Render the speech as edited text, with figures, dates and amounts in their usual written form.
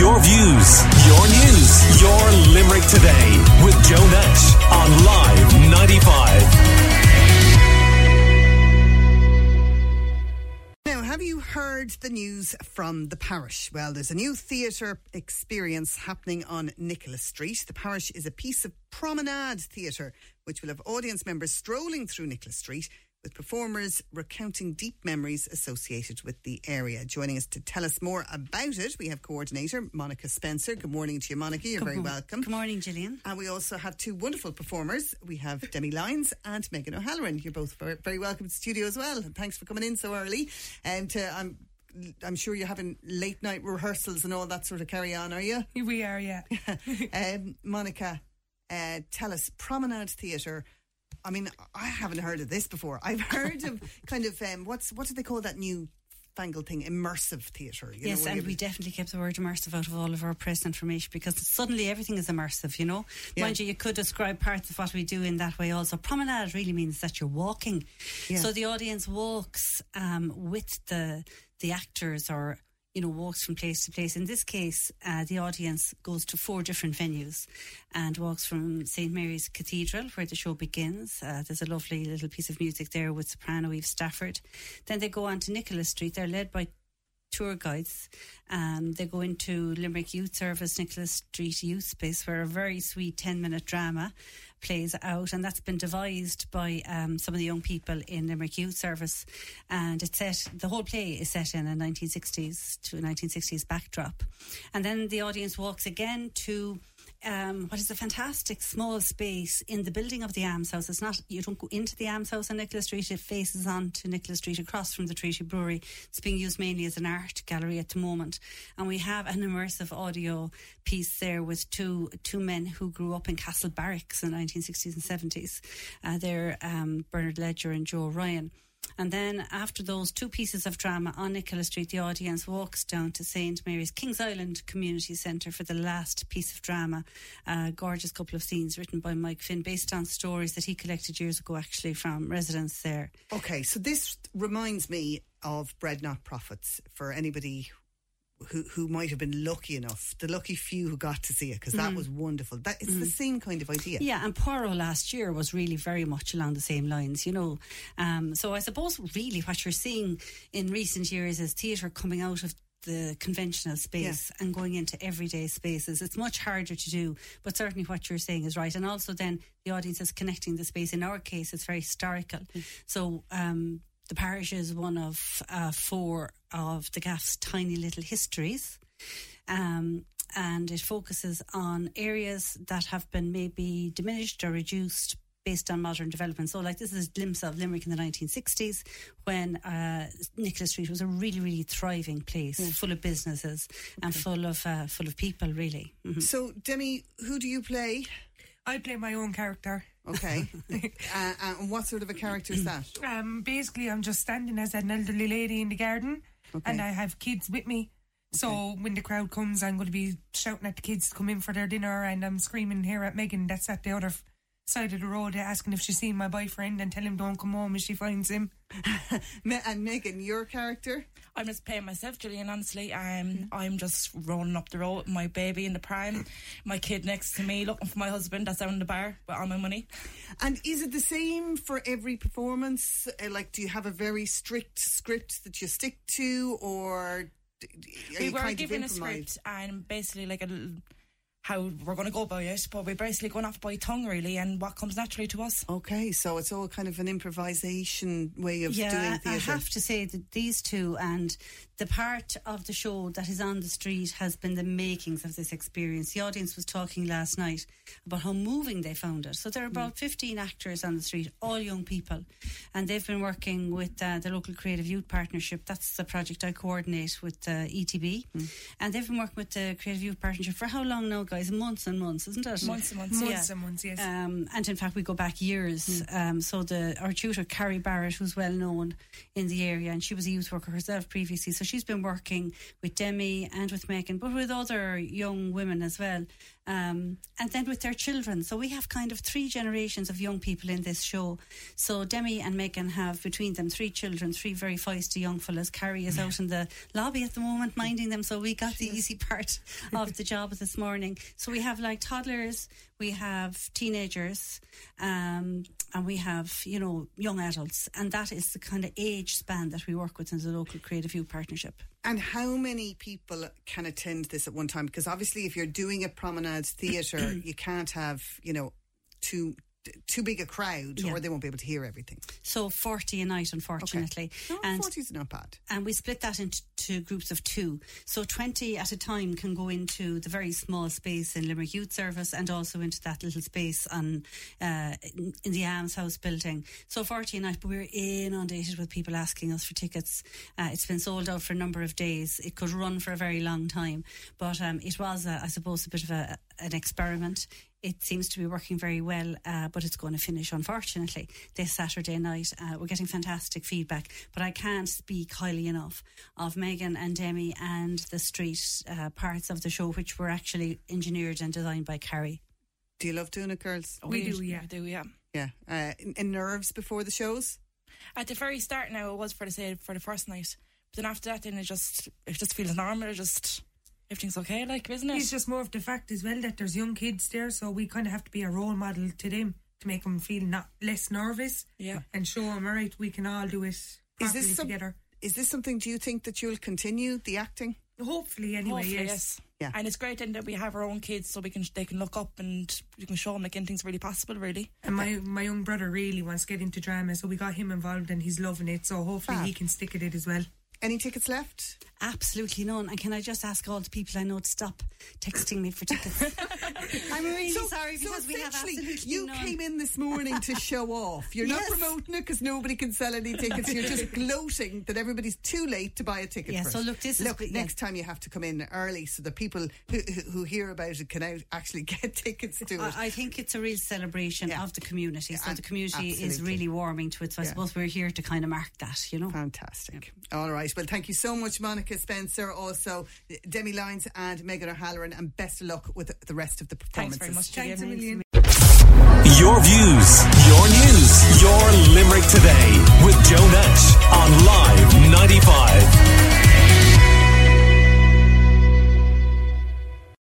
Your views, your news, your Limerick Today with Joe Nutch on Live 95. Now, have you heard the news from The Parish? Well, there's a new theatre experience happening on Nicholas Street. The Parish is a piece of promenade theatre which will have audience members strolling through Nicholas Street with performers recounting deep memories associated with the area. Joining us to tell us more about it, we have coordinator Monica Spencer. Good morning to you, Monica. You're very welcome. Good morning, Gillian. And we also have two wonderful performers. We have Demi Lyons and Megan O'Halloran. You're both very welcome to the studio as well. And thanks for coming in so early. And I'm sure you're having late night rehearsals and all that sort of carry on, are you? We are, yeah. Monica, tell us, promenade theatre. I mean, I haven't heard of this before. I've heard of kind of, what do they call that new fangled thing? Immersive theatre. Yes, and we definitely kept the word immersive out of all of our press information because suddenly everything is immersive, you know. Yeah. Mind you, you could describe parts of what we do in that way also. Promenade really means that you're walking. Yeah. So the audience walks with the actors or, you know, walks from place to place. In this case, the audience goes to four different venues and walks from St Mary's Cathedral, where the show begins. There's a lovely little piece of music there with soprano Eve Stafford. Then they go on to Nicholas Street. They're led by tour guides. They go into Limerick Youth Service, Nicholas Street Youth Space, where a very sweet 10-minute drama plays out, and that's been devised by some of the young people in Limerick Youth Service, and it's set, the whole play is set in a 1960s to a 1960s backdrop. And then the audience walks again to what is a fantastic small space in the building of the Alms House. It's not, you don't go into the Alms House on Nicholas Street, it faces on to Nicholas Street across from the Treaty Brewery. It's being used mainly as an art gallery at the moment. And we have an immersive audio piece there with two men who grew up in Castle Barracks in the 1960s and 70s. They're Bernard Ledger and Joe Ryan. And then after those two pieces of drama on Nicholas Street, the audience walks down to St Mary's Kings Island Community Centre for the last piece of drama, a gorgeous couple of scenes written by Mike Finn, based on stories that he collected years ago, actually, from residents there. OK, so this reminds me of Bread Not Profits for anybody who might have been lucky enough, the lucky few who got to see it, because that was wonderful. It's the same kind of idea. Yeah, and Poirot last year was really very much along the same lines, you know. So I suppose really what you're seeing in recent years is theatre coming out of the conventional space and going into everyday spaces. It's much harder to do, but certainly what you're saying is right. And also then the audience is connecting the space. In our case, it's very historical. So The Parish is one of four of the Gaff's tiny little histories, and it focuses on areas that have been maybe diminished or reduced based on modern development. So like this is a glimpse of Limerick in the 1960s when Nicholas Street was a really thriving place, full of businesses and full of people, really. Mm-hmm. So Demi, who do you play? I play my own character. Okay. And what sort of a character is that? Basically, I'm just standing as an elderly lady in the garden, and I have kids with me. So when the crowd comes, I'm going to be shouting at the kids to come in for their dinner, and I'm screaming here at Megan, that's at the other side of the road, asking if she's seen my boyfriend and tell him don't come home if she finds him. And Megan, your character? I'm just playing myself, Gillian, honestly. I'm just rolling up the road with my baby in the pram, my kid next to me, looking for my husband that's out in the bar with all my money. And is it the same for every performance? Like, do you have a very strict script that you stick to, or we were given a script and basically like a little how we're going to go about it, but we're basically going off by tongue, really, and what comes naturally to us. Okay, so it's all kind of an improvisation way of doing theatre. I have to say that these two and the part of the show that is on the street has been the makings of this experience. The audience was talking last night about how moving they found it. So there are about 15 actors on the street, all young people, and they've been working with the local Creative Youth Partnership. That's the project I coordinate with ETB, and they've been working with the Creative Youth Partnership for how long now, guys? guys months and months, isn't it? Months and months, yes. And in fact, we go back years. So our tutor, Carrie Barrett, who's well known in the area, and she was a youth worker herself previously. So she's been working with Demi and with Megan, but with other young women as well. And then with their children. So we have kind of three generations of young people in this show. So Demi and Megan have between them three children, three very feisty young fellas. Carrie is out in the lobby at the moment minding them, so we got the easy part of the job this morning. So we have like toddlers, we have teenagers, and we have, you know, young adults. And that is the kind of age span that we work with in the local Creative Youth Partnership. And how many people can attend this at one time? Because obviously if you're doing a promenade theatre, you can't have, you know, too big a crowd, or they won't be able to hear everything. So 40 a night, unfortunately. Okay. No, 40 is not bad. And we split that into groups of two. So 20 at a time can go into the very small space in Limerick Youth Service and also into that little space on in the Alms House building. So 40 a night, but we're inundated with people asking us for tickets. It's been sold out for a number of days. It could run for a very long time. But it was, I suppose, a bit of an experiment. It seems to be working very well, but it's going to finish, unfortunately, this Saturday night. We're getting fantastic feedback, but I can't speak highly enough of Megan and Demi and the street parts of the show, which were actually engineered and designed by Carrie. Do you love doing it, girls? We do, yeah. Yeah. And nerves before the shows? At the very start now, it was for the first night. But then after that, then it just feels normal, everything's okay, like, isn't it? It's just more of the fact as well that there's young kids there, so we kind of have to be a role model to them to make them feel not less nervous, and show them, all right, we can all do it properly together. Is this something, do you think, that you'll continue the acting? Hopefully, anyway, yes. Yeah. And it's great then that we have our own kids, so they can look up and you can show them like anything's really possible, really. And my young brother really wants to get into drama, so we got him involved and he's loving it, so hopefully he can stick at it as well. Any tickets left? Absolutely none. And can I just ask all the people I know to stop texting me for tickets? I'm really sorry because we have absolutely none. You came in this morning to show off. You're not promoting it because nobody can sell any tickets. You're just gloating that everybody's too late to buy a ticket for it. So look, next time you have to come in early so the people who hear about it can actually get tickets to it. I think it's a real celebration of the community. So the community is really warming to it. So I suppose we're here to kind of mark that, you know. Fantastic. Yeah. All right. Well, thank you so much, Monica Spencer, also Demi Lyons and Megan O'Halloran, and best of luck with the rest of the performances. Thanks very much. Thanks a million. Your views, your news, your Limerick Today.